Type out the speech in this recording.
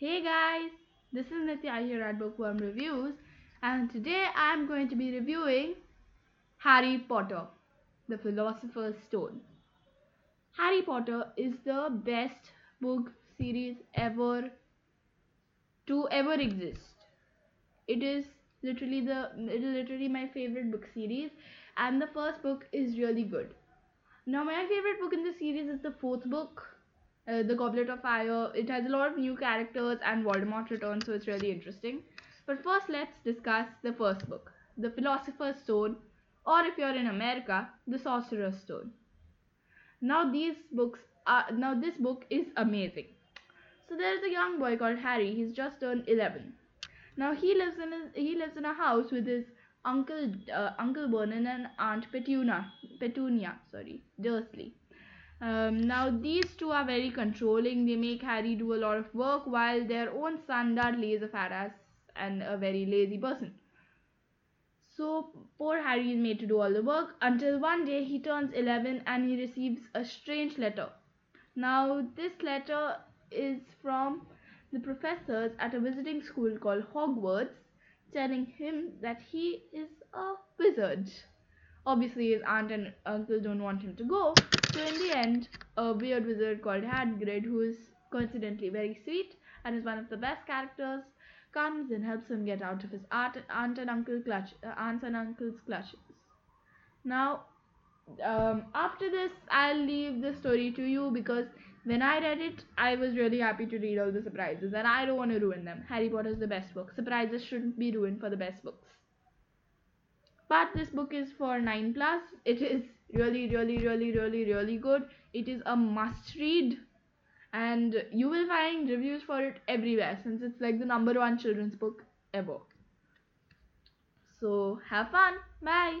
Hey guys, this is Nitya here at Bookworm Reviews, and today I'm going to be reviewing Harry Potter, the Philosopher's Stone. Harry Potter is the best book series ever to ever exist. It is literally my favorite book series, and the first book is really good. Now my favorite book in the series is the fourth book. The Goblet of Fire. It has a lot of new characters and Voldemort returns, so it's really interesting. But first, let's discuss the first book, The Philosopher's Stone, or if you're in America, The Sorcerer's Stone. This book is amazing. So there is a young boy called Harry. He's just turned 11. Now he lives in a house with his uncle Vernon and aunt Petunia, Dursley. Now these two are very controlling. They make Harry do a lot of work while their own son Dudley is a fat ass and a very lazy person. So poor Harry is made to do all the work until one day he turns 11 and he receives a strange letter. Now this letter is from the professors at a visiting school called Hogwarts, telling him that he is a wizard. Obviously his aunt and uncle don't want him to go. So in the end, a weird wizard called Hagrid, who is coincidentally very sweet and is one of the best characters, comes and helps him get out of his aunt and uncle's clutches. Now, after this, I'll leave the story to you, because when I read it, I was really happy to read all the surprises, and I don't want to ruin them. Harry Potter is the best book. Surprises shouldn't be ruined for the best books. But this book is for 9+. It is really good. It is a must read, and you will find reviews for it everywhere, since it's like the number 1 children's book ever. So have fun. Bye.